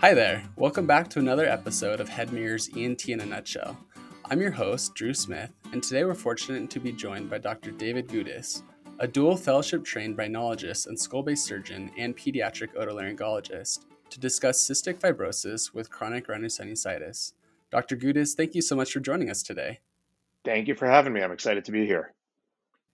Hi there, welcome back to another episode of Headmirror's ENT in a Nutshell. I'm your host, Drew Smith, and today we're fortunate to be joined by Dr. David Gudis, a dual fellowship-trained rhinologist and skull-based surgeon and pediatric otolaryngologist, to discuss cystic fibrosis with chronic rhinosinusitis. Dr. Gudis, thank you so much for joining us today. Thank you for having me. I'm excited to be here.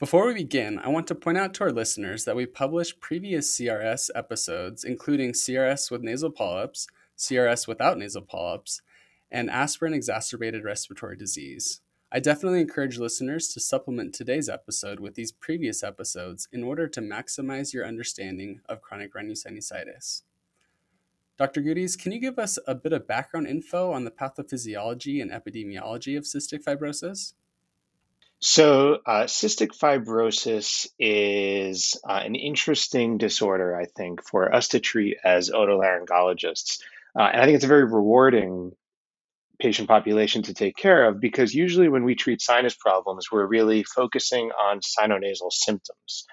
Before we begin, I want to point out to our listeners that we published previous CRS episodes, including CRS with nasal polyps, CRS without nasal polyps, and aspirin-exacerbated respiratory disease. I definitely encourage listeners to supplement today's episode with these previous episodes in order to maximize your understanding of chronic rhinosinusitis. Dr. Gudis, can you give us a bit of background info on the pathophysiology and epidemiology of cystic fibrosis? So cystic fibrosis is an interesting disorder, I think, for us to treat as otolaryngologists. And I think it's a very rewarding patient population to take care of, because usually when we treat sinus problems, we're really focusing on sinonasal symptoms.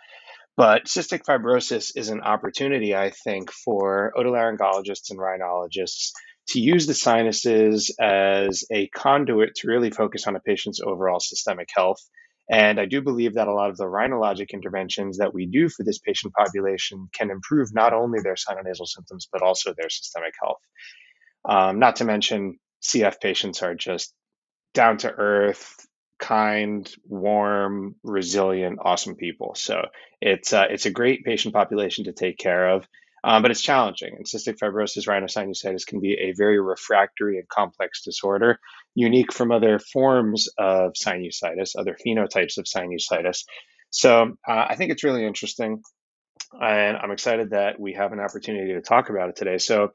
But cystic fibrosis is an opportunity, I think, for otolaryngologists and rhinologists to use the sinuses as a conduit to really focus on a patient's overall systemic health. And I do believe that a lot of the rhinologic interventions that we do for this patient population can improve not only their sinonasal symptoms, but also their systemic health. Not to mention, CF patients are just down to earth, kind, warm, resilient, awesome people. So it's a great patient population to take care of. But it's challenging, and cystic fibrosis rhinosinusitis can be a very refractory and complex disorder, unique from other forms of sinusitis, other phenotypes of sinusitis. So I think it's really interesting, and I'm excited that we have an opportunity to talk about it today. So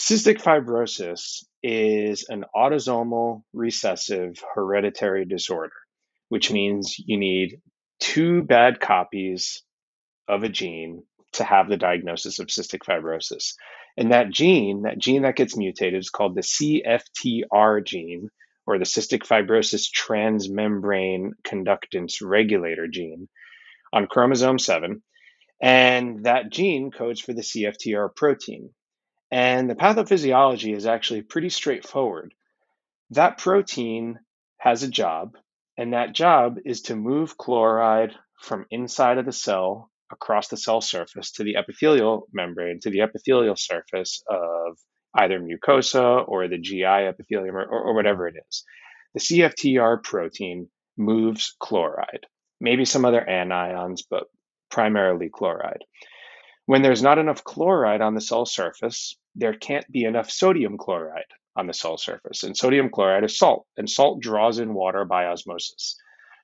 cystic fibrosis is an autosomal recessive hereditary disorder, which means you need two bad copies of a gene to have the diagnosis of cystic fibrosis. And that gene that gets mutated is called the CFTR gene, or the cystic fibrosis transmembrane conductance regulator gene, on chromosome 7. And that gene codes for the CFTR protein. And the pathophysiology is actually pretty straightforward. That protein has a job, and that job is to move chloride from inside of the cell across the cell surface to the epithelial membrane, to the epithelial surface of either mucosa or the GI epithelium or whatever it is. The CFTR protein moves chloride, maybe some other anions, but primarily chloride. When there's not enough chloride on the cell surface, there can't be enough sodium chloride on the cell surface. And sodium chloride is salt, and salt draws in water by osmosis.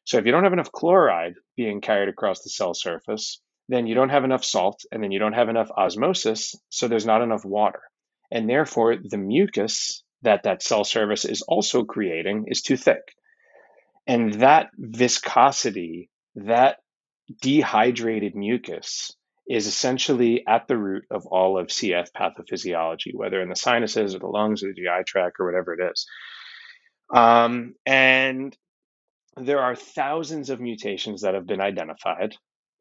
So if you don't have enough chloride being carried across the cell surface, then you don't have enough salt, and then you don't have enough osmosis, so there's not enough water. And therefore, the mucus that cell surface is also creating is too thick. And that viscosity, that dehydrated mucus, is essentially at the root of all of CF pathophysiology, whether in the sinuses or the lungs or the GI tract or whatever it is. And there are thousands of mutations that have been identified.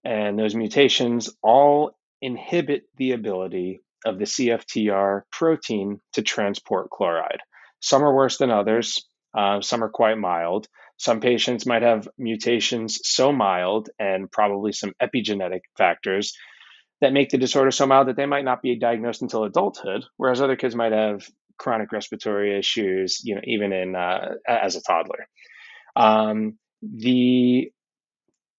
And those mutations all inhibit the ability of the CFTR protein to transport chloride. Some are worse than others. Some are quite mild. Some patients might have mutations so mild, and probably some epigenetic factors that make the disorder so mild that they might not be diagnosed until adulthood, whereas other kids might have chronic respiratory issues, even in as a toddler. The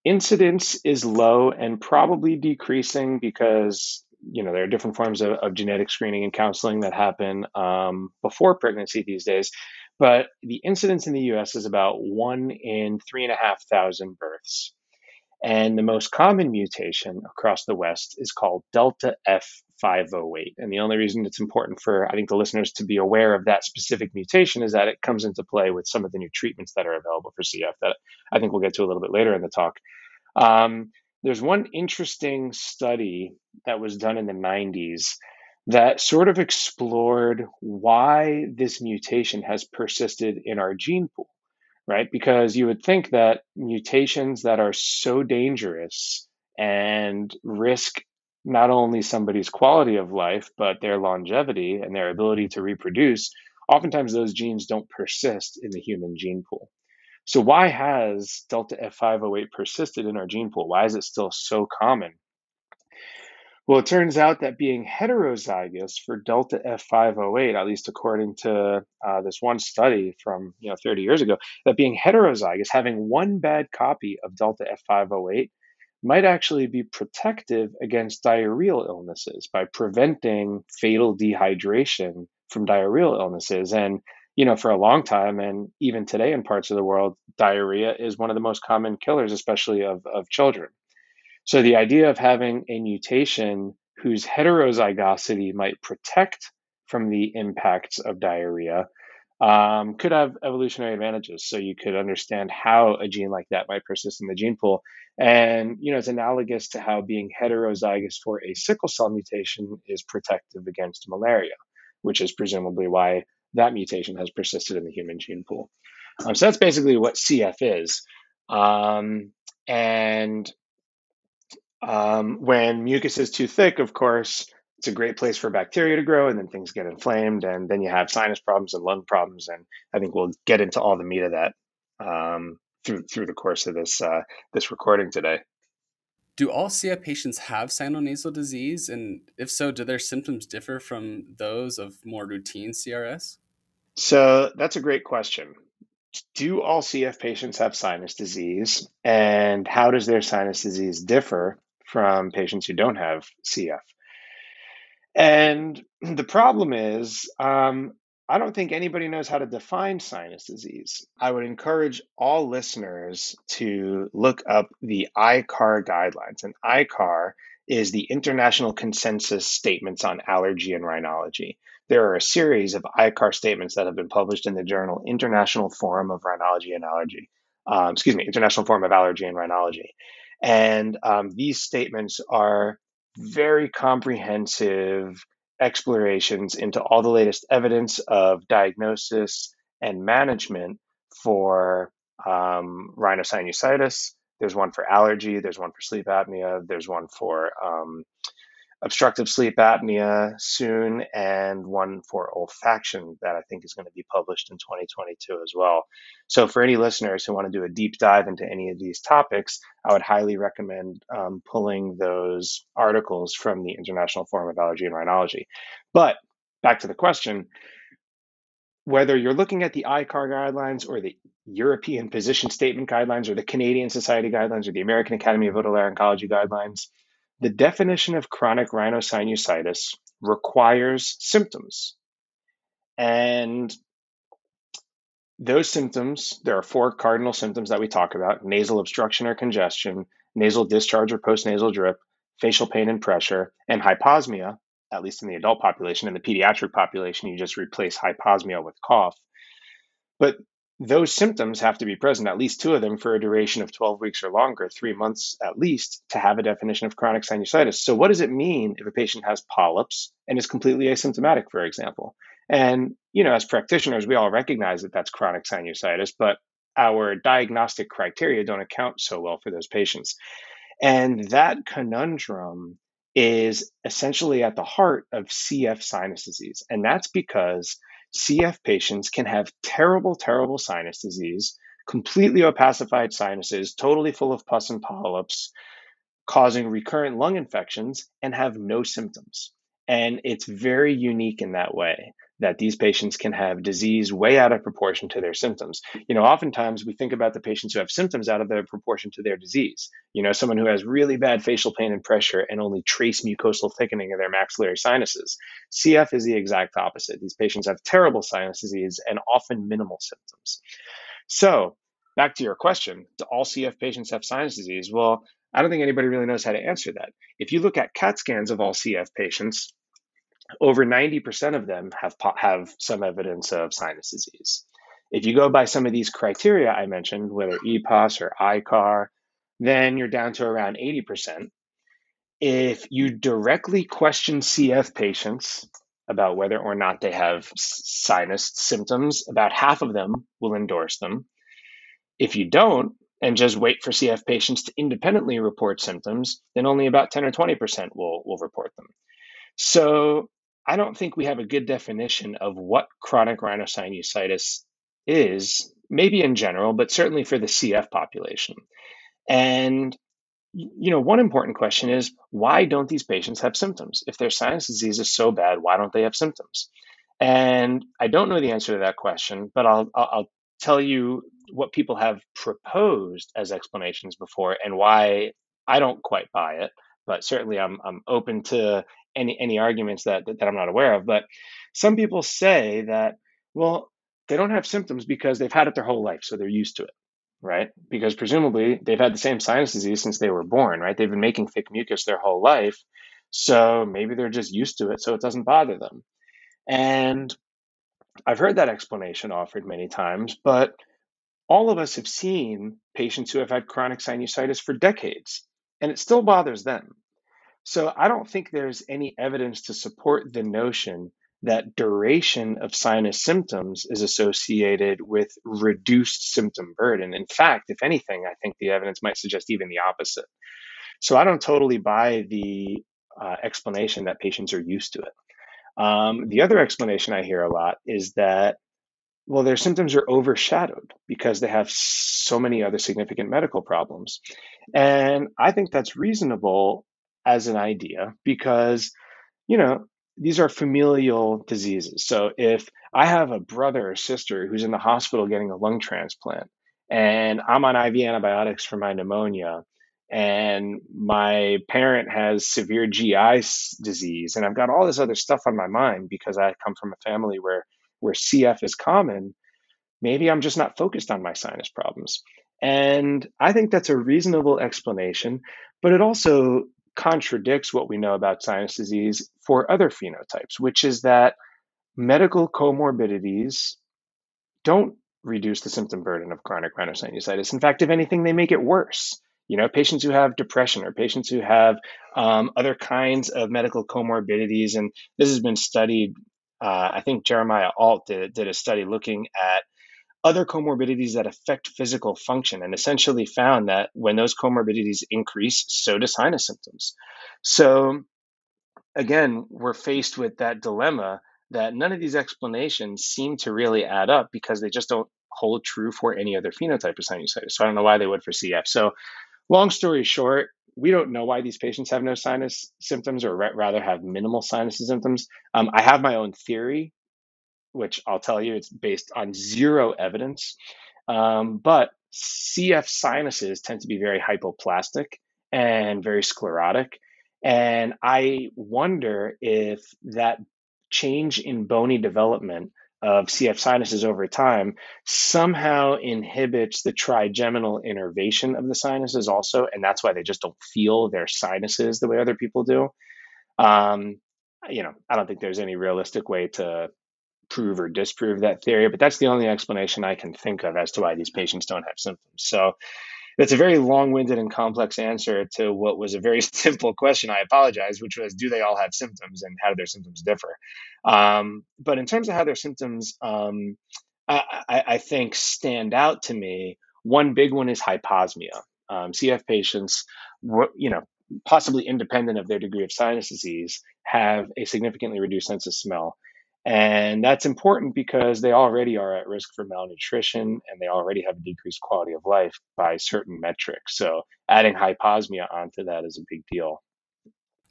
incidence is low and probably decreasing because, there are different forms of genetic screening and counseling that happen before pregnancy these days. But the incidence in the US is about 1 in 3,500 births. And the most common mutation across the West is called Delta F 508. And the only reason it's important for, I think, the listeners to be aware of that specific mutation is that it comes into play with some of the new treatments that are available for CF that I think we'll get to a little bit later in the talk. There's one interesting study that was done in the 90s that sort of explored why this mutation has persisted in our gene pool. Right? Because you would think that mutations that are so dangerous and risk not only somebody's quality of life, but their longevity and their ability to reproduce. Oftentimes those genes don't persist in the human gene pool. So why has Delta F508 persisted in our gene pool? Why is it still so common? Well, it turns out that being heterozygous for Delta F508, at least according to this one study from 30 years ago, that being heterozygous, having one bad copy of Delta F508 might actually be protective against diarrheal illnesses by preventing fatal dehydration from diarrheal illnesses. And, for a long time, and even today in parts of the world, diarrhea is one of the most common killers, especially of children. So the idea of having a mutation whose heterozygosity might protect from the impacts of diarrhea could have evolutionary advantages. So you could understand how a gene like that might persist in the gene pool. And, it's analogous to how being heterozygous for a sickle cell mutation is protective against malaria, which is presumably why that mutation has persisted in the human gene pool. So that's basically what CF is. When mucus is too thick, of course, it's a great place for bacteria to grow, and then things get inflamed, and then you have sinus problems and lung problems. And I think we'll get into all the meat of that through the course of this recording today. Do all CF patients have sinonasal disease? And if so, do their symptoms differ from those of more routine CRS? So that's a great question. Do all CF patients have sinus disease? And how does their sinus disease differ from patients who don't have CF? And the problem is, I don't think anybody knows how to define sinus disease. I would encourage all listeners to look up the ICAR guidelines. And ICAR is the International Consensus Statements on Allergy and Rhinology. There are a series of ICAR statements that have been published in the journal International Forum of Rhinology and Allergy. International Forum of Allergy and Rhinology. And these statements are very comprehensive explorations into all the latest evidence of diagnosis and management for rhinosinusitis. There's one for allergy, there's one for sleep apnea, there's one for obstructive sleep apnea soon, and one for olfaction that I think is going to be published in 2022 as well. So for any listeners who want to do a deep dive into any of these topics, I would highly recommend pulling those articles from the International Forum of Allergy and Rhinology. But back to the question, whether you're looking at the ICAR guidelines or the European Position Statement guidelines or the Canadian Society guidelines or the American Academy of Otolaryngology guidelines, the definition of chronic rhinosinusitis requires symptoms. And those symptoms, there are four cardinal symptoms that we talk about: nasal obstruction or congestion, nasal discharge or postnasal drip, facial pain and pressure, and hyposmia, at least in the adult population. In the pediatric population, you just replace hyposmia with cough. But those symptoms have to be present, at least two of them, for a duration of 12 weeks or longer, 3 months at least, to have a definition of chronic sinusitis. So what does it mean if a patient has polyps and is completely asymptomatic, for example? And, as practitioners, we all recognize that that's chronic sinusitis, but our diagnostic criteria don't account so well for those patients. And that conundrum is essentially at the heart of CF sinus disease. And that's because CF patients can have terrible, terrible sinus disease, completely opacified sinuses, totally full of pus and polyps, causing recurrent lung infections, and have no symptoms. And it's very unique in that way, that these patients can have disease way out of proportion to their symptoms. Oftentimes we think about the patients who have symptoms out of their proportion to their disease. Someone who has really bad facial pain and pressure and only trace mucosal thickening of their maxillary sinuses. CF is the exact opposite. These patients have terrible sinus disease and often minimal symptoms. So back to your question, do all CF patients have sinus disease? Well, I don't think anybody really knows how to answer that. If you look at CAT scans of all CF patients, over 90% of them have some evidence of sinus disease. If you go by some of these criteria I mentioned, whether EPOS or ICAR, then you're down to around 80%. If you directly question CF patients about whether or not they have sinus symptoms, about half of them will endorse them. If you don't, and just wait for CF patients to independently report symptoms, then only about 10 or 20% will report them. So I don't think we have a good definition of what chronic rhinosinusitis is, maybe in general, but certainly for the CF population. And you know, one important question is, why don't these patients have symptoms? If their sinus disease is so bad, why don't they have symptoms? And I don't know the answer to that question, but I'll tell you what people have proposed as explanations before and why I don't quite buy it, but certainly I'm open to any arguments that I'm not aware of. But some people say that, well, they don't have symptoms because they've had it their whole life, so they're used to it, right? Because presumably they've had the same sinus disease since they were born, right? They've been making thick mucus their whole life, so maybe they're just used to it, so it doesn't bother them. And I've heard that explanation offered many times, but all of us have seen patients who have had chronic sinusitis for decades, and it still bothers them. So I don't think there's any evidence to support the notion that duration of sinus symptoms is associated with reduced symptom burden. In fact, if anything, I think the evidence might suggest even the opposite. So I don't totally buy the explanation that patients are used to it. The other explanation I hear a lot is that, well, their symptoms are overshadowed because they have so many other significant medical problems. And I think that's reasonable as an idea because, you know, these are familial diseases. So if I have a brother or sister who's in the hospital getting a lung transplant and I'm on IV antibiotics for my pneumonia and my parent has severe GI disease and I've got all this other stuff on my mind because I come from a family where CF is common, maybe I'm just not focused on my sinus problems. And I think that's a reasonable explanation, but it also contradicts what we know about sinus disease for other phenotypes, which is that medical comorbidities don't reduce the symptom burden of chronic rhinosinusitis. In fact, if anything, they make it worse. You know, patients who have depression or patients who have other kinds of medical comorbidities, and this has been studied, I think Jeremiah Alt did a study looking at other comorbidities that affect physical function and essentially found that when those comorbidities increase, so do sinus symptoms. So again, we're faced with that dilemma that none of these explanations seem to really add up because they just don't hold true for any other phenotype of sinusitis. So I don't know why they would for CF. So long story short, we don't know why these patients have no sinus symptoms or rather have minimal sinus symptoms. I have my own theory, which I'll tell you, it's based on zero evidence. But CF sinuses tend to be very hypoplastic and very sclerotic. And I wonder if that change in bony development of CF sinuses over time somehow inhibits the trigeminal innervation of the sinuses also. And that's why they just don't feel their sinuses the way other people do. You know, I don't think there's any realistic way to prove or disprove that theory, but that's the only explanation I can think of as to why these patients don't have symptoms. So that's a very long-winded and complex answer to what was a very simple question, I apologize, which was, do they all have symptoms and how do their symptoms differ? But in terms of how their symptoms, I think, stand out to me, one big one is hyposmia. CF patients, you know, possibly independent of their degree of sinus disease, have a significantly reduced sense of smell. And that's important because they already are at risk for malnutrition and they already have a decreased quality of life by certain metrics. So adding hyposmia onto that is a big deal.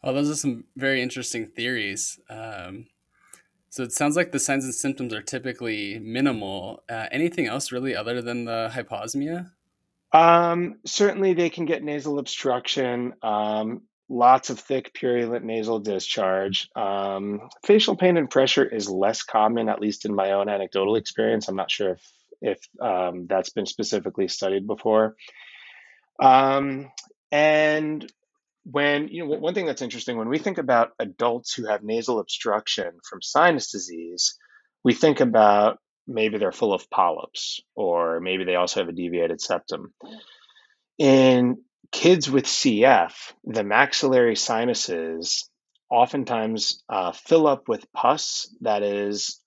Oh, those are some very interesting theories. So it sounds like the signs and symptoms are typically minimal. Anything else really other than the hyposmia? Certainly they can get nasal obstruction. Lots of thick, purulent nasal discharge. Facial pain and pressure is less common, at least in my own anecdotal experience. I'm not sure if that's been specifically studied before. And when, you know, one thing that's interesting, when we think about adults who have nasal obstruction from sinus disease, we think about maybe they're full of polyps, or maybe they also have a deviated septum. In kids with CF, the maxillary sinuses oftentimes fill up with pus that is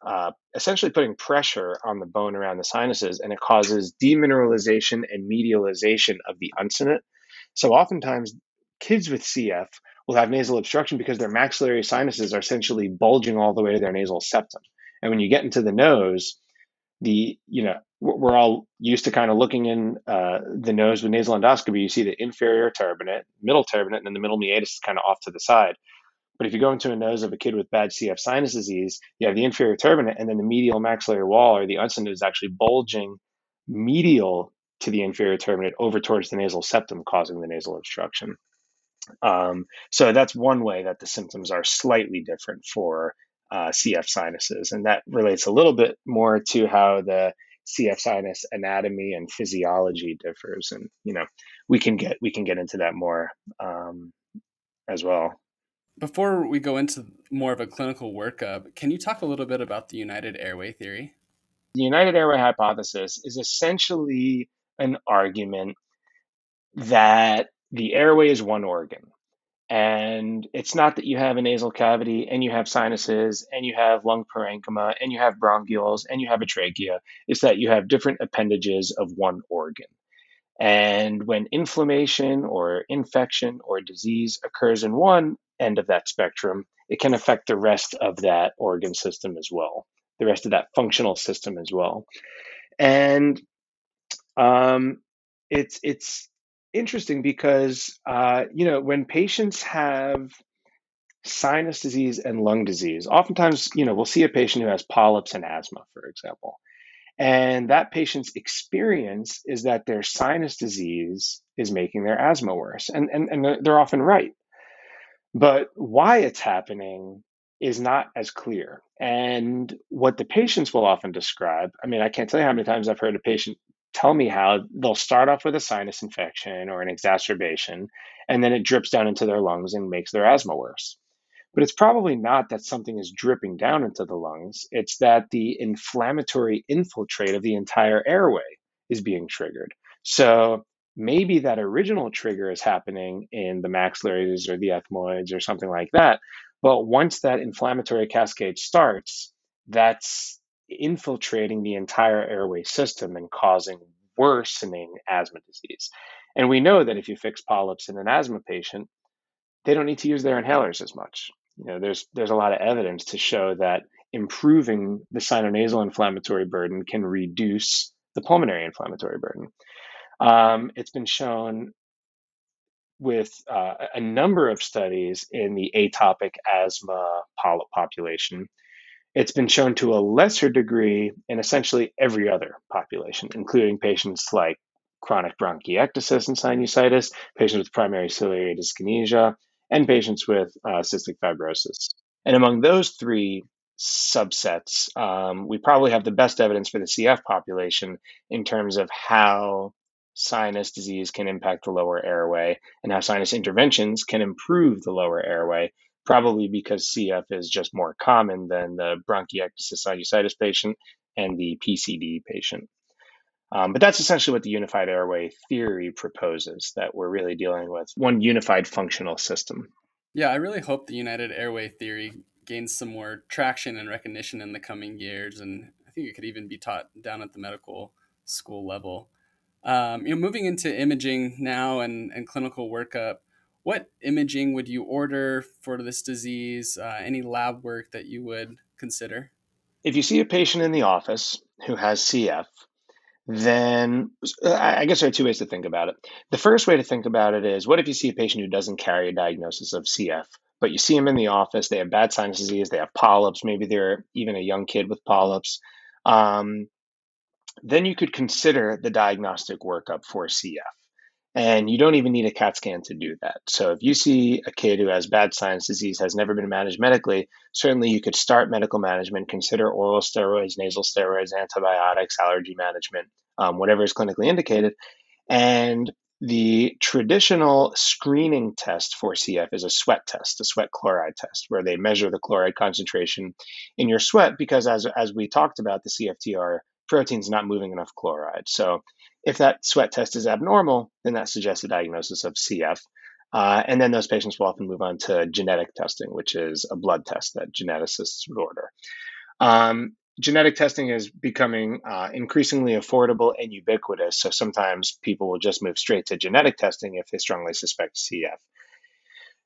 essentially putting pressure on the bone around the sinuses, and it causes demineralization and medialization of the uncinate. So oftentimes kids with CF will have nasal obstruction because their maxillary sinuses are essentially bulging all the way to their nasal septum. And when you get into the nose, we're all used to kind of looking in the nose with nasal endoscopy. You see the inferior turbinate, middle turbinate, and then the middle meatus is kind of off to the side. But if you go into a nose of a kid with bad CF sinus disease, you have the inferior turbinate, and then the medial maxillary wall or the uncinate is actually bulging medial to the inferior turbinate over towards the nasal septum, causing the nasal obstruction. So that's one way that the symptoms are slightly different for CF sinuses. And that relates a little bit more to how the CF sinus anatomy and physiology differs. And, we can get into that more as well. Before we go into more of a clinical workup, can you talk a little bit about the United Airway Theory? The United Airway Hypothesis is essentially an argument that the airway is one organ. And it's not that you have a nasal cavity and you have sinuses and you have lung parenchyma and you have bronchioles and you have a trachea. It's that you have different appendages of one organ. And when inflammation or infection or disease occurs in one end of that spectrum, it can affect the rest of that organ system as well, the rest of that functional system as well. And it's interesting because, when patients have sinus disease and lung disease, oftentimes, we'll see a patient who has polyps and asthma, for example. And that patient's experience is that their sinus disease is making their asthma worse. And they're often right. But why it's happening is not as clear. And what the patients will often describe, I can't tell you how many times I've heard a patient tell me how they'll start off with a sinus infection or an exacerbation, and then it drips down into their lungs and makes their asthma worse. But it's probably not that something is dripping down into the lungs. It's that the inflammatory infiltrate of the entire airway is being triggered. So maybe that original trigger is happening in the maxillaries or the ethmoids or something like that. But once that inflammatory cascade starts, that's infiltrating the entire airway system and causing worsening asthma disease. And we know that if you fix polyps in an asthma patient, they don't need to use their inhalers as much. There's a lot of evidence to show that improving the sinonasal inflammatory burden can reduce the pulmonary inflammatory burden. It's been shown with a number of studies in the atopic asthma polyp population. It's been shown to a lesser degree in essentially every other population, including patients like chronic bronchiectasis and sinusitis, patients with primary ciliary dyskinesia, and patients with cystic fibrosis. And among those three subsets, we probably have the best evidence for the CF population in terms of how sinus disease can impact the lower airway and how sinus interventions can improve the lower airway, probably because CF is just more common than the bronchiectasis sinusitis patient and the PCD patient. But that's essentially what the unified airway theory proposes, that we're really dealing with one unified functional system. Yeah, I really hope the United Airway Theory gains some more traction and recognition in the coming years. And I think it could even be taught down at the medical school level. Moving into imaging now and clinical workup, what imaging would you order for this disease? Any lab work that you would consider? If you see a patient in the office who has CF, then I guess there are two ways to think about it. The first way to think about it is, what if you see a patient who doesn't carry a diagnosis of CF, but you see them in the office, they have bad sinus disease, they have polyps, maybe they're even a young kid with polyps. Then you could consider the diagnostic workup for CF. And you don't even need a CAT scan to do that. So if you see a kid who has bad sinus disease, has never been managed medically, certainly you could start medical management, consider oral steroids, nasal steroids, antibiotics, allergy management, whatever is clinically indicated. And the traditional screening test for CF is a sweat test, a sweat chloride test, where they measure the chloride concentration in your sweat, because as we talked about, the CFTR protein is not moving enough chloride. So if that sweat test is abnormal, then that suggests a diagnosis of CF. And then those patients will often move on to genetic testing, which is a blood test that geneticists would order. Genetic testing is becoming increasingly affordable and ubiquitous, so sometimes people will just move straight to genetic testing if they strongly suspect CF.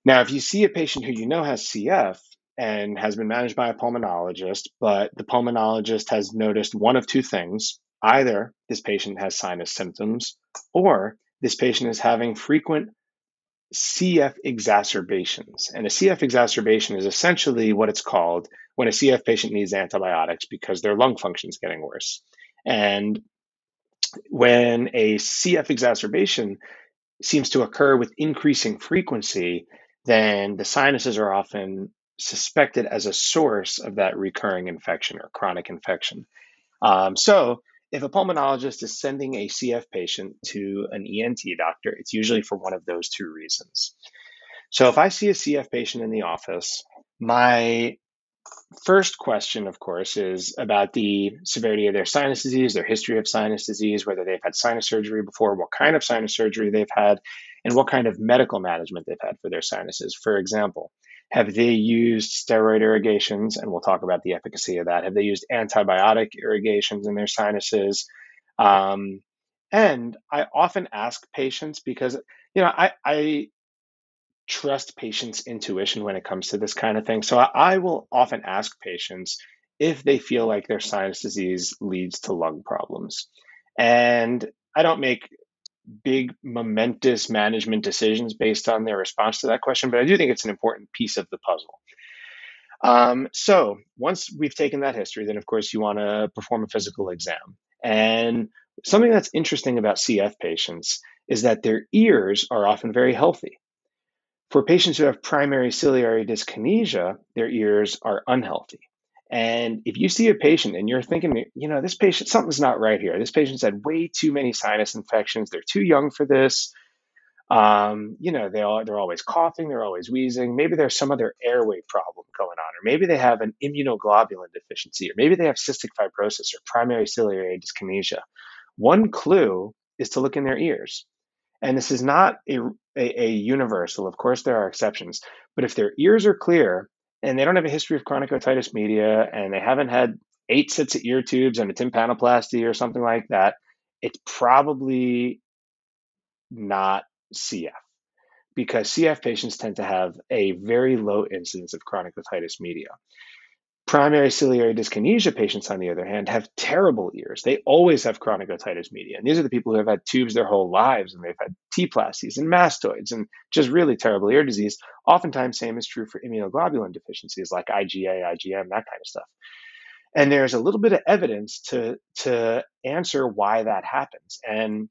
Now, if you see a patient who you know has CF and has been managed by a pulmonologist, but the pulmonologist has noticed one of two things: either this patient has sinus symptoms, or this patient is having frequent CF exacerbations. And a CF exacerbation is essentially what it's called when a CF patient needs antibiotics because their lung function is getting worse. And when a CF exacerbation seems to occur with increasing frequency, then the sinuses are often suspected as a source of that recurring infection or chronic infection. So if a pulmonologist is sending a CF patient to an ENT doctor, it's usually for one of those two reasons. So if I see a CF patient in the office, my first question, of course, is about the severity of their sinus disease, their history of sinus disease, whether they've had sinus surgery before, what kind of sinus surgery they've had, and what kind of medical management they've had for their sinuses. For example, have they used steroid irrigations? And we'll talk about the efficacy of that. Have they used antibiotic irrigations in their sinuses? And I often ask patients because, you know, I trust patients' intuition when it comes to this kind of thing. So I will often ask patients if they feel like their sinus disease leads to lung problems. And I don't make big momentous management decisions based on their response to that question, but I do think it's an important piece of the puzzle. So once we've taken that history, then of course you want to perform a physical exam. And something that's interesting about CF patients is that their ears are often very healthy. For patients who have primary ciliary dyskinesia, their ears are unhealthy. And if you see a patient and you're thinking, you know, this patient, something's not right here. This patient's had way too many sinus infections. They're too young for this. You know, they're always coughing. They're always wheezing. Maybe there's some other airway problem going on, or maybe they have an immunoglobulin deficiency, or maybe they have cystic fibrosis or primary ciliary dyskinesia. One clue is to look in their ears. And this is not a universal. Of course, there are exceptions. But if their ears are clear, and they don't have a history of chronic otitis media, and they haven't had 8 sets of ear tubes and a tympanoplasty or something like that, it's probably not CF, because CF patients tend to have a very low incidence of chronic otitis media. Primary ciliary dyskinesia patients, on the other hand, have terrible ears. They always have chronic otitis media. And these are the people who have had tubes their whole lives, and they've had T-plasties and mastoids and just really terrible ear disease. Oftentimes, same is true for immunoglobulin deficiencies like IgA, IgM, that kind of stuff. And there's a little bit of evidence to answer why that happens. And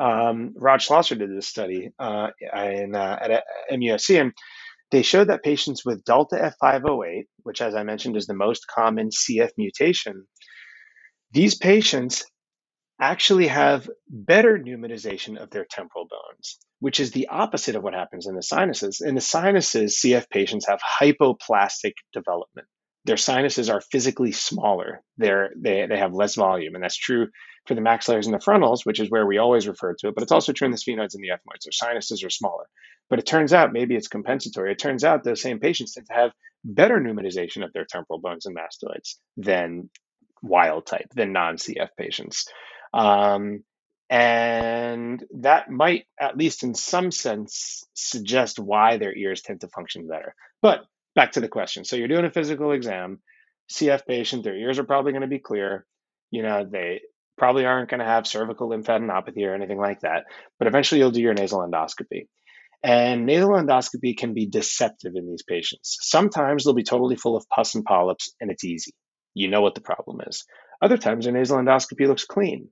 Rod Schlosser did this study at MUSC, and they showed that patients with Delta F 508, which, as I mentioned, is the most common CF mutation, these patients actually have better pneumatization of their temporal bones, which is the opposite of what happens in the sinuses. In the sinuses, CF patients have hypoplastic development. Their sinuses are physically smaller. They have less volume, and that's true for the maxillaries and the frontals, which is where we always refer to it, but it's also true in the sphenoids and the ethmoids. Their sinuses are smaller. But it turns out, maybe it's compensatory, it turns out those same patients tend to have better pneumatization of their temporal bones and mastoids than wild type, than non-CF patients. And that might, at least in some sense, suggest why their ears tend to function better. But back to the question. So you're doing a physical exam, CF patient, their ears are probably going to be clear. You know, they probably aren't going to have cervical lymphadenopathy or anything like that. But eventually you'll do your nasal endoscopy. And nasal endoscopy can be deceptive in these patients. Sometimes they'll be totally full of pus and polyps, and it's easy. You know what the problem is. Other times their nasal endoscopy looks clean.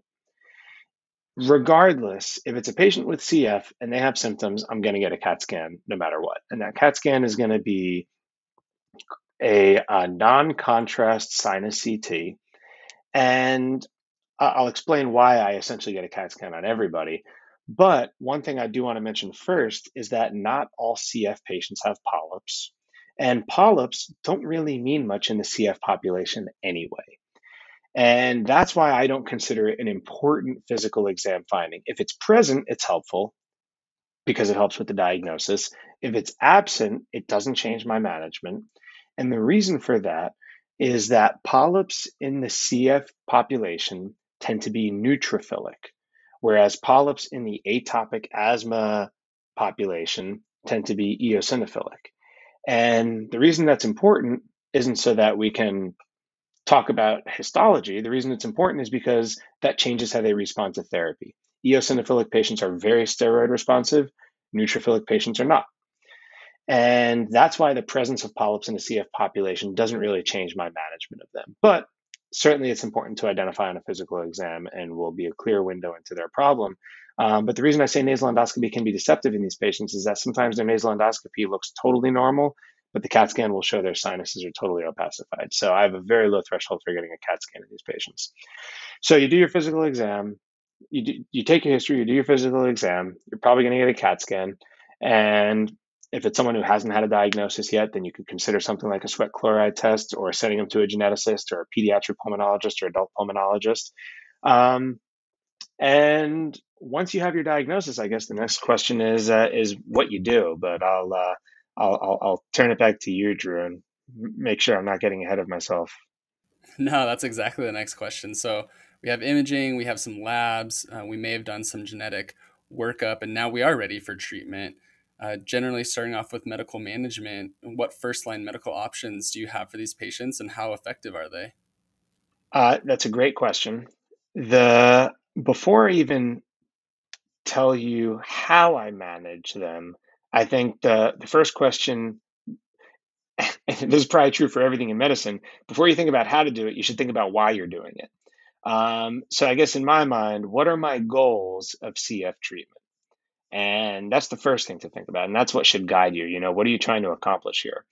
Regardless, if it's a patient with CF and they have symptoms, I'm going to get a CAT scan no matter what. And that CAT scan is going to be a non-contrast sinus CT. And I'll explain why I essentially get a CAT scan on everybody. But one thing I do want to mention first is that not all CF patients have polyps, and polyps don't really mean much in the CF population anyway. And that's why I don't consider it an important physical exam finding. If it's present, it's helpful, because it helps with the diagnosis. If it's absent, it doesn't change my management. And the reason for that is that polyps in the CF population tend to be neutrophilic, whereas polyps in the atopic asthma population tend to be eosinophilic. And the reason that's important isn't so that we can talk about histology. The reason it's important is because that changes how they respond to therapy. Eosinophilic patients are very steroid responsive. Neutrophilic patients are not. And that's why the presence of polyps in the CF population doesn't really change my management of them. But certainly it's important to identify on a physical exam and will be a clear window into their problem. But the reason I say nasal endoscopy can be deceptive in these patients is that sometimes their nasal endoscopy looks totally normal, but the CAT scan will show their sinuses are totally opacified. So I have a very low threshold for getting a CAT scan in these patients. So you do your physical exam, you take your history, you do your physical exam, you're probably going to get a CAT scan. And if it's someone who hasn't had a diagnosis yet, then you could consider something like a sweat chloride test or sending them to a geneticist or a pediatric pulmonologist or adult pulmonologist. And once you have your diagnosis, I guess the next question is what you do. But I'll turn it back to you, Drew, and make sure I'm not getting ahead of myself. No, that's exactly the next question. So we have imaging, we have some labs, we may have done some genetic workup, and now we are ready for treatment. Generally, starting off with medical management, what first-line medical options do you have for these patients, and how effective are they? That's a great question. Before I even tell you how I manage them, I think the first question, and this is probably true for everything in medicine, before you think about how to do it, you should think about why you're doing it. So I guess in my mind, what are my goals of CF treatment? And that's the first thing to think about. And that's what should guide you. You know, what are you trying to accomplish here?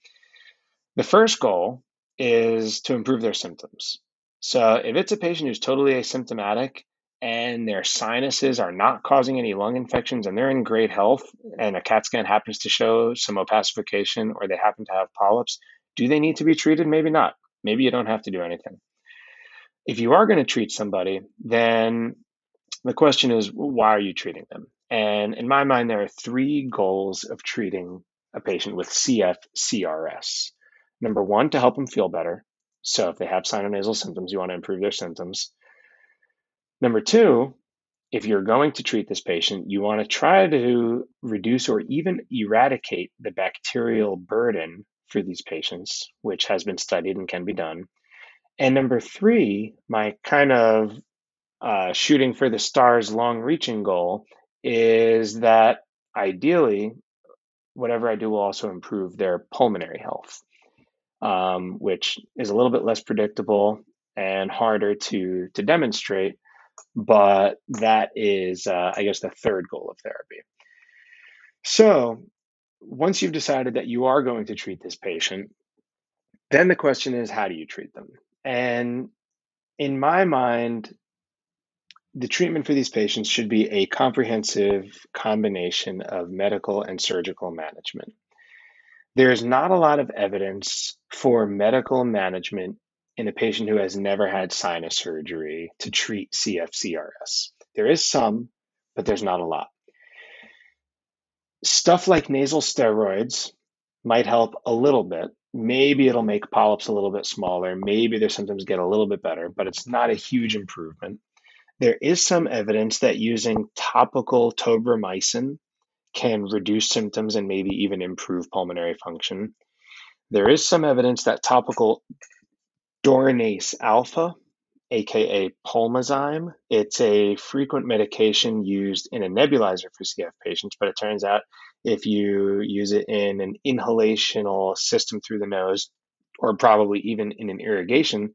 The first goal is to improve their symptoms. So if it's a patient who's totally asymptomatic and their sinuses are not causing any lung infections and they're in great health and a CAT scan happens to show some opacification or they happen to have polyps, do they need to be treated? Maybe not. Maybe you don't have to do anything. If you are going to treat somebody, then the question is, why are you treating them? And in my mind, there are three goals of treating a patient with CF-CRS. Number one, to help them feel better. So if they have sinonasal symptoms, you want to improve their symptoms. Number two, if you're going to treat this patient, you want to try to reduce or even eradicate the bacterial burden for these patients, which has been studied and can be done. And number three, my kind of shooting for the stars, long-reaching goal is that ideally, whatever I do will also improve their pulmonary health, which is a little bit less predictable and harder to demonstrate. But that is, I guess, the third goal of therapy. So once you've decided that you are going to treat this patient, then the question is, how do you treat them? And in my mind, the treatment for these patients should be a comprehensive combination of medical and surgical management. There is not a lot of evidence for medical management in a patient who has never had sinus surgery to treat CF-CRS. There is some, but there's not a lot. Stuff like nasal steroids might help a little bit. Maybe it'll make polyps a little bit smaller. Maybe their symptoms get a little bit better, but it's not a huge improvement. There is some evidence that using topical tobramycin can reduce symptoms and maybe even improve pulmonary function. There is some evidence that topical dornase alpha, aka Pulmazyme, it's a frequent medication used in a nebulizer for CF patients, but it turns out if you use it in an inhalational system through the nose, or probably even in an irrigation,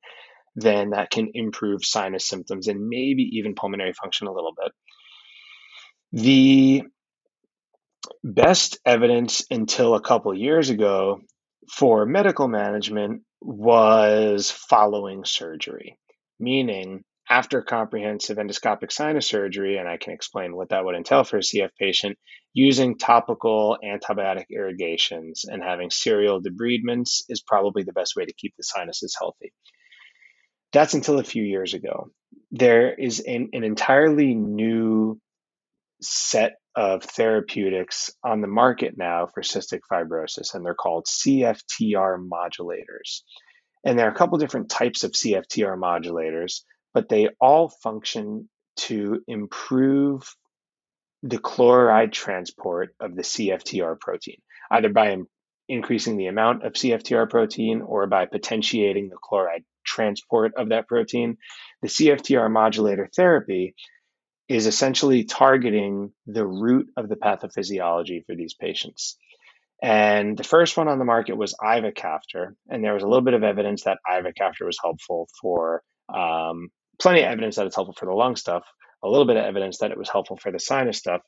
then that can improve sinus symptoms and maybe even pulmonary function a little bit. The best evidence until a couple years ago for medical management was following surgery, meaning after comprehensive endoscopic sinus surgery, and I can explain what that would entail for a CF patient, using topical antibiotic irrigations and having serial debridements is probably the best way to keep the sinuses healthy. That's until a few years ago. There is an entirely new set of therapeutics on the market now for cystic fibrosis, and they're called CFTR modulators. And there are a couple different types of CFTR modulators, but they all function to improve the chloride transport of the CFTR protein, either by increasing the amount of CFTR protein or by potentiating the chloride transport of that protein. The CFTR modulator therapy is essentially targeting the root of the pathophysiology for these patients. And the first one on the market was Ivacaftor, and there was a little bit of evidence that Ivacaftor was helpful for, plenty of evidence that it's helpful for the lung stuff, a little bit of evidence that it was helpful for the sinus stuff.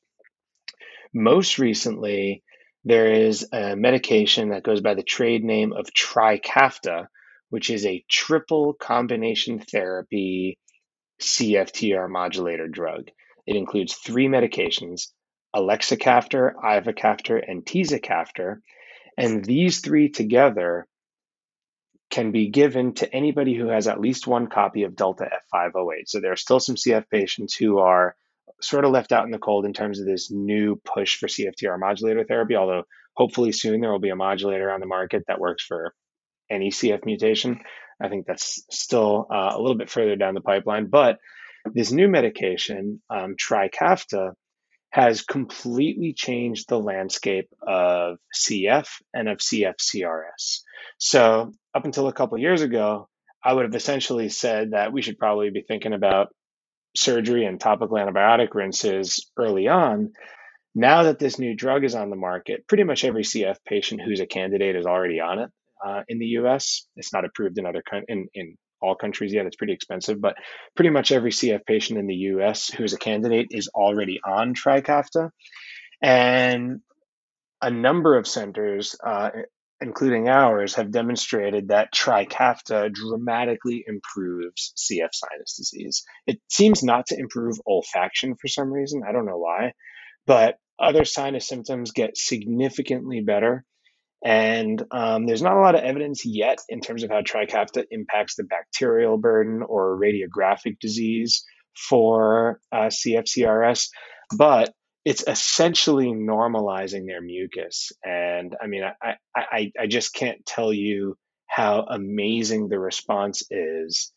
Most recently, there is a medication that goes by the trade name of Trikafta, which is a triple combination therapy CFTR modulator drug. It includes three medications: Elexacaftor, Ivacaftor, and Tezacaftor. And these three together can be given to anybody who has at least one copy of Delta F 508. So there are still some CF patients who are sort of left out in the cold in terms of this new push for CFTR modulator therapy, although hopefully soon there will be a modulator on the market that works for any CF mutation. I think that's still a little bit further down the pipeline. But this new medication, Trikafta, has completely changed the landscape of CF and of CF-CRS. So up until a couple of years ago, I would have essentially said that we should probably be thinking about surgery and topical antibiotic rinses early on. Now that this new drug is on the market, pretty much every CF patient who's a candidate is already on it. In the US, it's not approved in other in all countries yet. It's pretty expensive, but pretty much every CF patient in the US who is a candidate is already on Trikafta, and a number of centers, including ours, have demonstrated that Trikafta dramatically improves CF sinus disease. It seems not to improve olfaction for some reason. I don't know why, but other sinus symptoms get significantly better. And there's not a lot of evidence yet in terms of how Trikafta impacts the bacterial burden or radiographic disease for CF-CRS, but it's essentially normalizing their mucus. And I mean, I just can't tell you how amazing the response is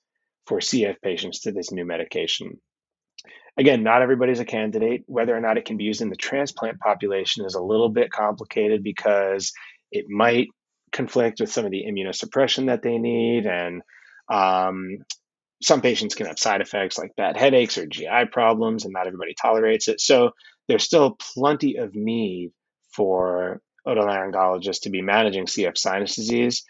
for CF patients to this new medication. Again, not everybody's a candidate. Whether or not it can be used in the transplant population is a little bit complicated because it might conflict with some of the immunosuppression that they need. And some patients can have side effects like bad headaches or GI problems, and not everybody tolerates it. So there's still plenty of need for otolaryngologists to be managing CF sinus disease.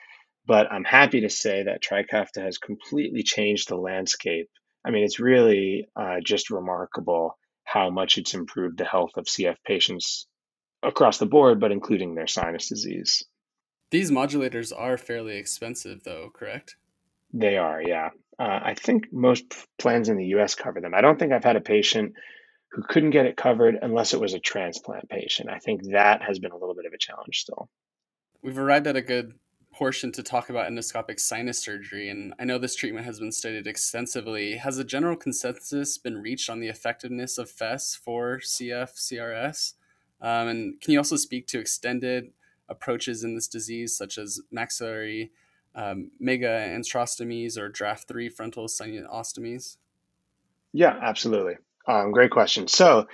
But I'm happy to say that Trikafta has completely changed the landscape. I mean, it's really just remarkable how much it's improved the health of CF patients across the board, but including their sinus disease. These modulators are fairly expensive though, correct? They are, yeah. I think most plans in the US cover them. I don't think I've had a patient who couldn't get it covered unless it was a transplant patient. I think that has been a little bit of a challenge still. We've arrived at a good portion to talk about endoscopic sinus surgery, and I know this treatment has been studied extensively. Has a general consensus been reached on the effectiveness of FESS for CF-CRS? And can you also speak to extended approaches in this disease, such as maxillary mega anastrostomies or draft 3 frontal sinusostomies? Yeah, absolutely. Great question. So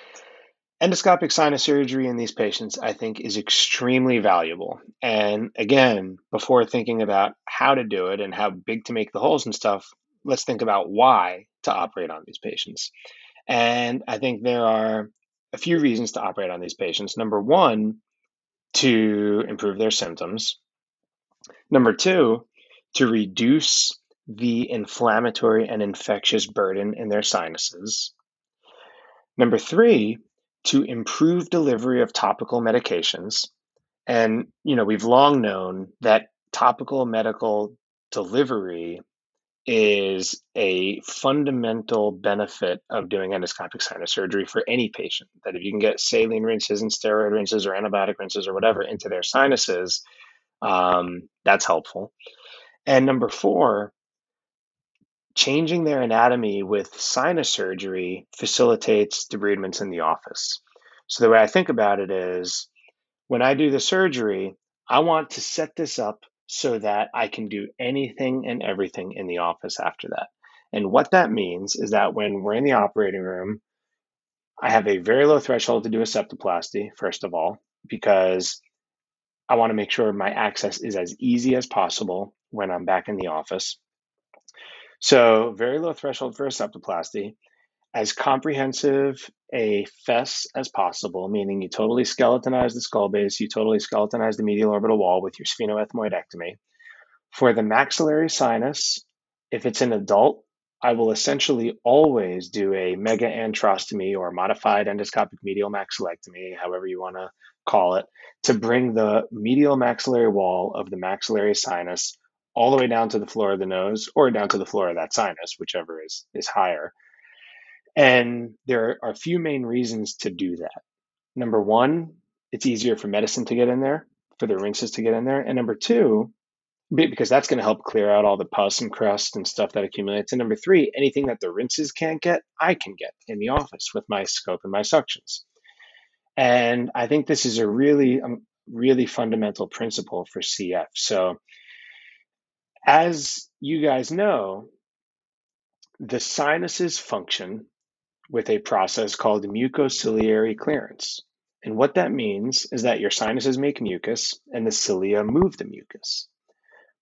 endoscopic sinus surgery in these patients, I think, is extremely valuable. And again, before thinking about how to do it and how big to make the holes and stuff, let's think about why to operate on these patients. And I think there are a few reasons to operate on these patients. Number one, to improve their symptoms. Number two, to reduce the inflammatory and infectious burden in their sinuses. Number three, to improve delivery of topical medications. And, you know, we've long known that topical medical delivery is a fundamental benefit of doing endoscopic sinus surgery for any patient, that if you can get saline rinses and steroid rinses or antibiotic rinses or whatever into their sinuses, that's helpful. And number four, changing their anatomy with sinus surgery facilitates debridements in the office. So the way I think about it is, when I do the surgery, I want to set this up so that I can do anything and everything in the office after that. And what that means is that when we're in the operating room, I have a very low threshold to do a septoplasty, first of all, because I want to make sure my access is as easy as possible when I'm back in the office. So very low threshold for a septoplasty, as comprehensive a FESS as possible, meaning you totally skeletonize the skull base, you totally skeletonize the medial orbital wall with your sphenoethmoidectomy. For the maxillary sinus, if it's an adult, I will essentially always do a mega antrostomy or modified endoscopic medial maxillectomy, however you want to call it, to bring the medial maxillary wall of the maxillary sinus all the way down to the floor of the nose or down to the floor of that sinus, whichever is higher. And there are a few main reasons to do that. Number one, it's easier for medicine to get in there, for the rinses to get in there. And number two, because that's going to help clear out all the pus and crust and stuff that accumulates. And number three, anything that the rinses can't get, I can get in the office with my scope and my suctions. And I think this is a really fundamental principle for CF. So as you guys know, the sinuses function with a process called mucociliary clearance. And what that means is that your sinuses make mucus and the cilia move the mucus.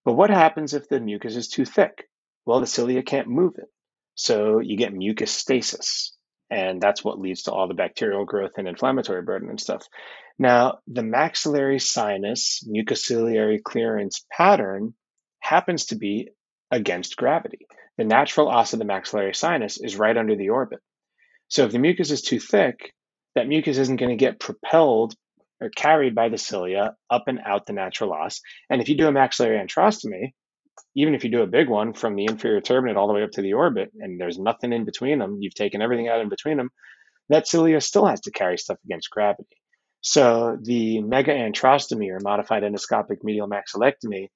But what happens if the mucus is too thick? Well, the cilia can't move it. So you get mucus stasis. And that's what leads to all the bacterial growth and inflammatory burden and stuff. Now, the maxillary sinus mucociliary clearance pattern happens to be against gravity. The natural os of the maxillary sinus is right under the orbit. So if the mucus is too thick, that mucus isn't going to get propelled or carried by the cilia up and out the natural os. And if you do a maxillary antrostomy, even if you do a big one from the inferior turbinate all the way up to the orbit, and there's nothing in between them, you've taken everything out in between them, that cilia still has to carry stuff against gravity. So the mega antrostomy or modified endoscopic medial maxillectomy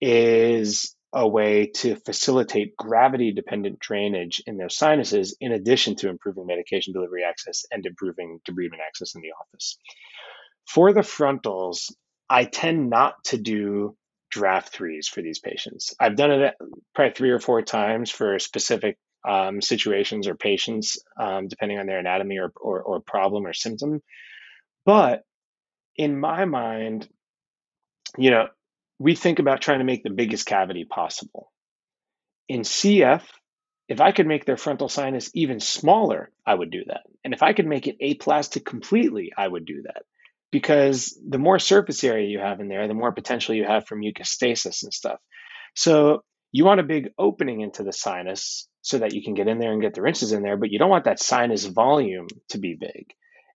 is a way to facilitate gravity-dependent drainage in their sinuses, in addition to improving medication delivery access and improving debridement access in the office. For the frontals, I tend not to do draft threes for these patients. I've done it probably 3 or 4 times for specific situations or patients, depending on their anatomy or problem or symptom. But in my mind, you know, we think about trying to make the biggest cavity possible. In CF, if I could make their frontal sinus even smaller, I would do that. And if I could make it aplastic completely, I would do that. Because the more surface area you have in there, the more potential you have for mucus stasis and stuff. So you want a big opening into the sinus so that you can get in there and get the rinses in there, but you don't want that sinus volume to be big.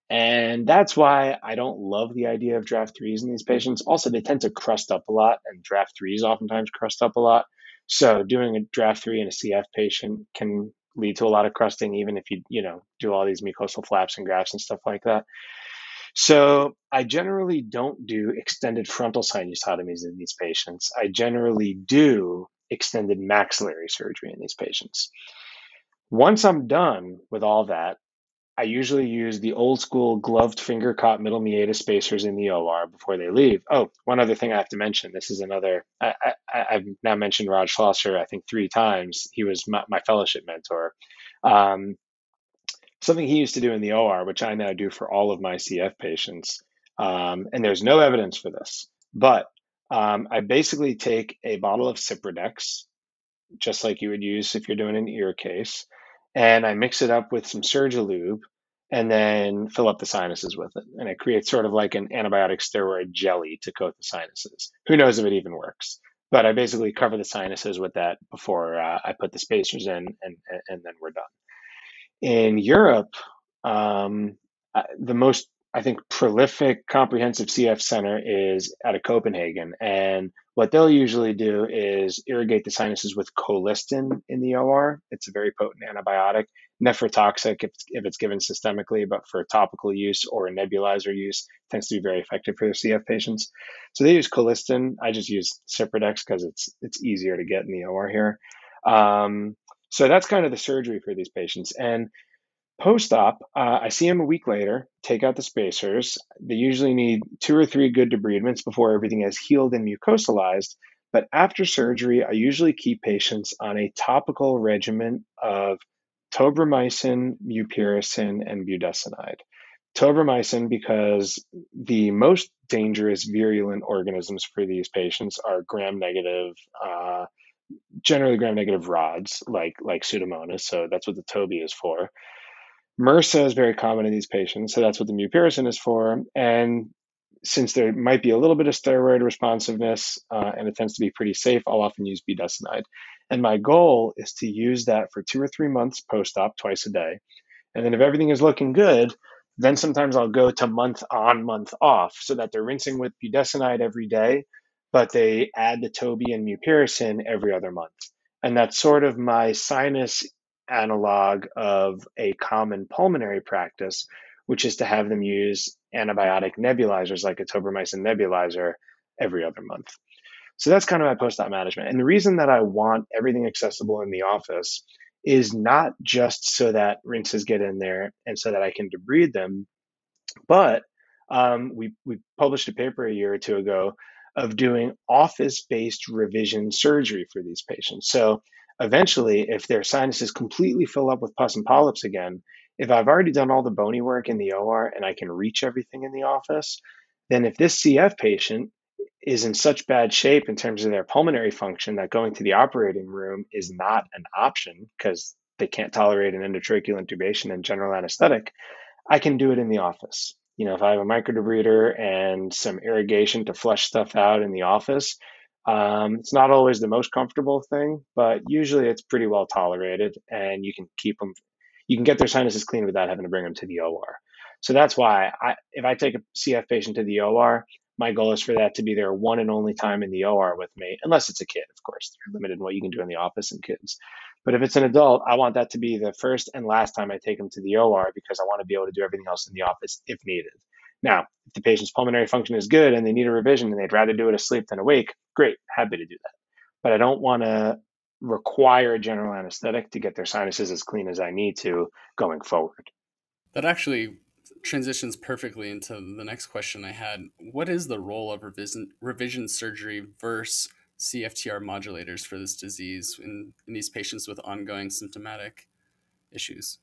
And that's why I don't love the idea of draft threes in these patients. Also, they tend to crust up a lot, and draft threes oftentimes crust up a lot. So doing a draft three in a CF patient can lead to a lot of crusting, even if you know, do all these mucosal flaps and grafts and stuff like that. So I generally don't do extended frontal sinusotomies in these patients. I generally do extended maxillary surgery in these patients. Once I'm done with all that, I usually use the old school gloved finger caught middle meatus spacers in the OR before they leave. Oh, one other thing I have to mention. This is another, I've now mentioned Rod Schlosser, I think 3 times. He was my fellowship mentor. Something he used to do in the OR, which I now do for all of my CF patients, and there's no evidence for this, but I basically take a bottle of Ciprodex, just like you would use if you're doing an ear case, and I mix it up with some Surgilube and then fill up the sinuses with it. And it creates sort of like an antibiotic steroid jelly to coat the sinuses. Who knows if it even works? But I basically cover the sinuses with that before I put the spacers in, and then we're done. In Europe, the most, I think, prolific comprehensive CF center is out of Copenhagen. And what they'll usually do is irrigate the sinuses with colistin in the OR. It's a very potent antibiotic, nephrotoxic if it's given systemically, but for topical use or nebulizer use, it tends to be very effective for their CF patients. So they use colistin. I just use Ciprodex because it's easier to get in the OR here. So that's kind of the surgery for these patients. And Post-op, I see them a week later, take out the spacers. They usually need 2 or 3 good debridements before everything has healed and mucosalized. But after surgery, I usually keep patients on a topical regimen of tobramycin, mupirocin, and budesonide. Tobramycin because the most dangerous virulent organisms for these patients are gram-negative, generally gram-negative rods like Pseudomonas, so that's what the toby is for. MRSA is very common in these patients, so that's what the mupirocin is for. And since there might be a little bit of steroid responsiveness and it tends to be pretty safe, I'll often use budesonide. And my goal is to use that for 2 or 3 months post-op, twice a day. And then if everything is looking good, then sometimes I'll go to month on, month off, so that they're rinsing with budesonide every day, but they add the toby and mupirocin every other month. And that's sort of my sinus analog of a common pulmonary practice, which is to have them use antibiotic nebulizers like a tobramycin nebulizer every other month. So that's kind of my post-op management. And the reason that I want everything accessible in the office is not just so that rinses get in there and so that I can debride them, but we published a paper a year or two ago of doing office-based revision surgery for these patients. So eventually, if their sinuses completely fill up with pus and polyps again, if I've already done all the bony work in the OR and I can reach everything in the office, then if this CF patient is in such bad shape in terms of their pulmonary function that going to the operating room is not an option because they can't tolerate an endotracheal intubation and general anesthetic, I can do it in the office. You know, if I have a microdebrider and some irrigation to flush stuff out in the office, it's not always the most comfortable thing, but usually it's pretty well tolerated and you can keep them, you can get their sinuses clean without having to bring them to the OR. So that's why if I take a CF patient to the OR, my goal is for that to be their one and only time in the OR with me, unless it's a kid, of course. They're limited in what you can do in the office in kids. But if it's an adult, I want that to be the first and last time I take them to the OR because I want to be able to do everything else in the office if needed. Now, if the patient's pulmonary function is good and they need a revision and they'd rather do it asleep than awake, great, happy to do that. But I don't want to require general anesthetic to get their sinuses as clean as I need to going forward. That actually transitions perfectly into the next question I had. What is the role of revision surgery versus CFTR modulators for this disease in these patients with ongoing symptomatic issues?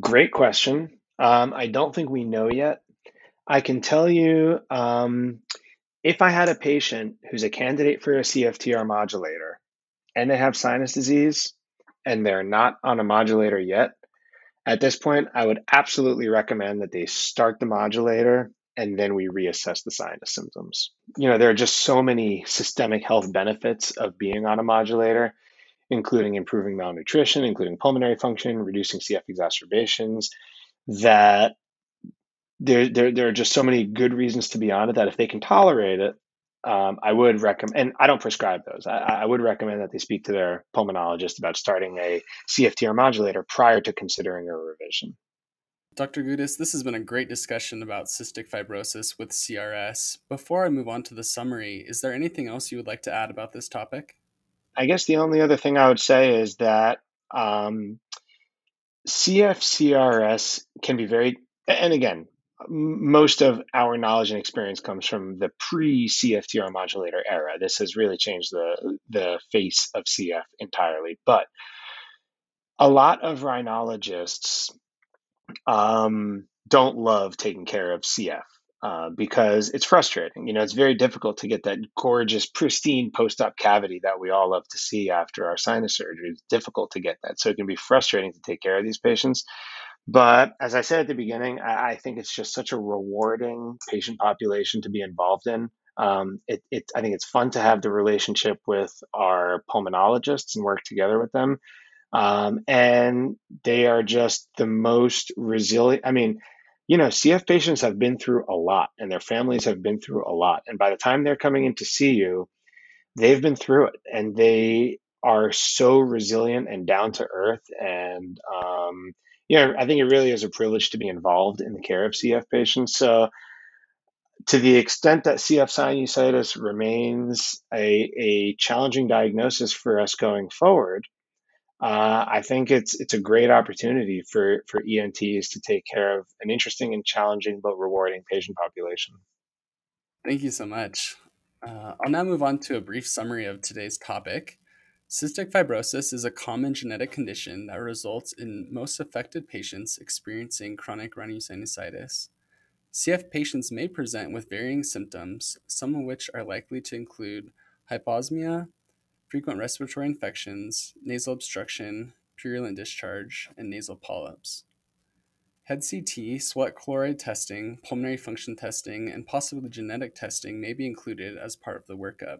Great question. I don't think we know yet. I can tell you if I had a patient who's a candidate for a CFTR modulator and they have sinus disease and they're not on a modulator yet, at this point, I would absolutely recommend that they start the modulator and then we reassess the sinus symptoms. You know, there are just so many systemic health benefits of being on a modulator, including improving malnutrition, including pulmonary function, reducing CF exacerbations, that there are just so many good reasons to be on it that if they can tolerate it, I would recommend, and I don't prescribe those. I would recommend that they speak to their pulmonologist about starting a CFTR modulator prior to considering a revision. Dr. Gudis, this has been a great discussion about cystic fibrosis with CRS. Before I move on to the summary, is there anything else you would like to add about this topic? I guess the only other thing I would say is that CF-CRS can be very, and again, most of our knowledge and experience comes from the pre-CFTR modulator era. This has really changed the face of CF entirely. But a lot of rhinologists don't love taking care of CF because it's frustrating. You know, it's very difficult to get that gorgeous, pristine post-op cavity that we all love to see after our sinus surgery. It's difficult to get that. So it can be frustrating to take care of these patients. But as I said at the beginning, I think it's just such a rewarding patient population to be involved in. I think it's fun to have the relationship with our pulmonologists and work together with them. And they are just the most resilient. I mean, you know, CF patients have been through a lot and their families have been through a lot. And by the time they're coming in to see you, they've been through it and they are so resilient and down to earth and, yeah, I think it really is a privilege to be involved in the care of CF patients. So to the extent that CF sinusitis remains a challenging diagnosis for us going forward, I think it's a great opportunity for ENTs to take care of an interesting and challenging but rewarding patient population. Thank you so much. I'll now move on to a brief summary of today's topic. Cystic fibrosis is a common genetic condition that results in most affected patients experiencing chronic rhinosinusitis. CF patients may present with varying symptoms, some of which are likely to include hyposmia, frequent respiratory infections, nasal obstruction, purulent discharge, and nasal polyps. Head CT, sweat chloride testing, pulmonary function testing, and possibly genetic testing may be included as part of the workup.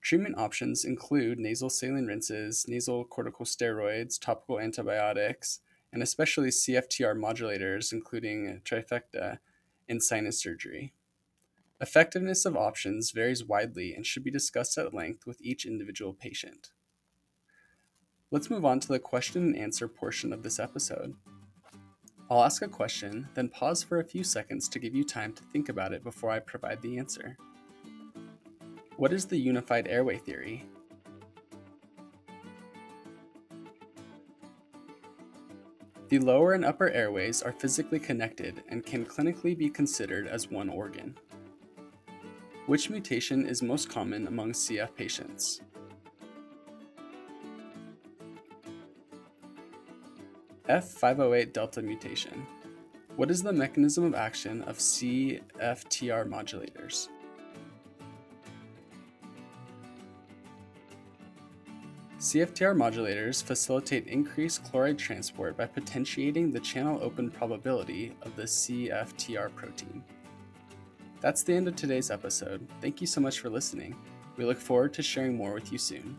Treatment options include nasal saline rinses, nasal corticosteroids, topical antibiotics, and especially CFTR modulators, including Trikafta, and sinus surgery. Effectiveness of options varies widely and should be discussed at length with each individual patient. Let's move on to the question and answer portion of this episode. I'll ask a question, then pause for a few seconds to give you time to think about it before I provide the answer. What is the unified airway theory? The lower and upper airways are physically connected and can clinically be considered as one organ. Which mutation is most common among CF patients? F508 delta mutation. What is the mechanism of action of CFTR modulators? CFTR modulators facilitate increased chloride transport by potentiating the channel open probability of the CFTR protein. That's the end of today's episode. Thank you so much for listening. We look forward to sharing more with you soon.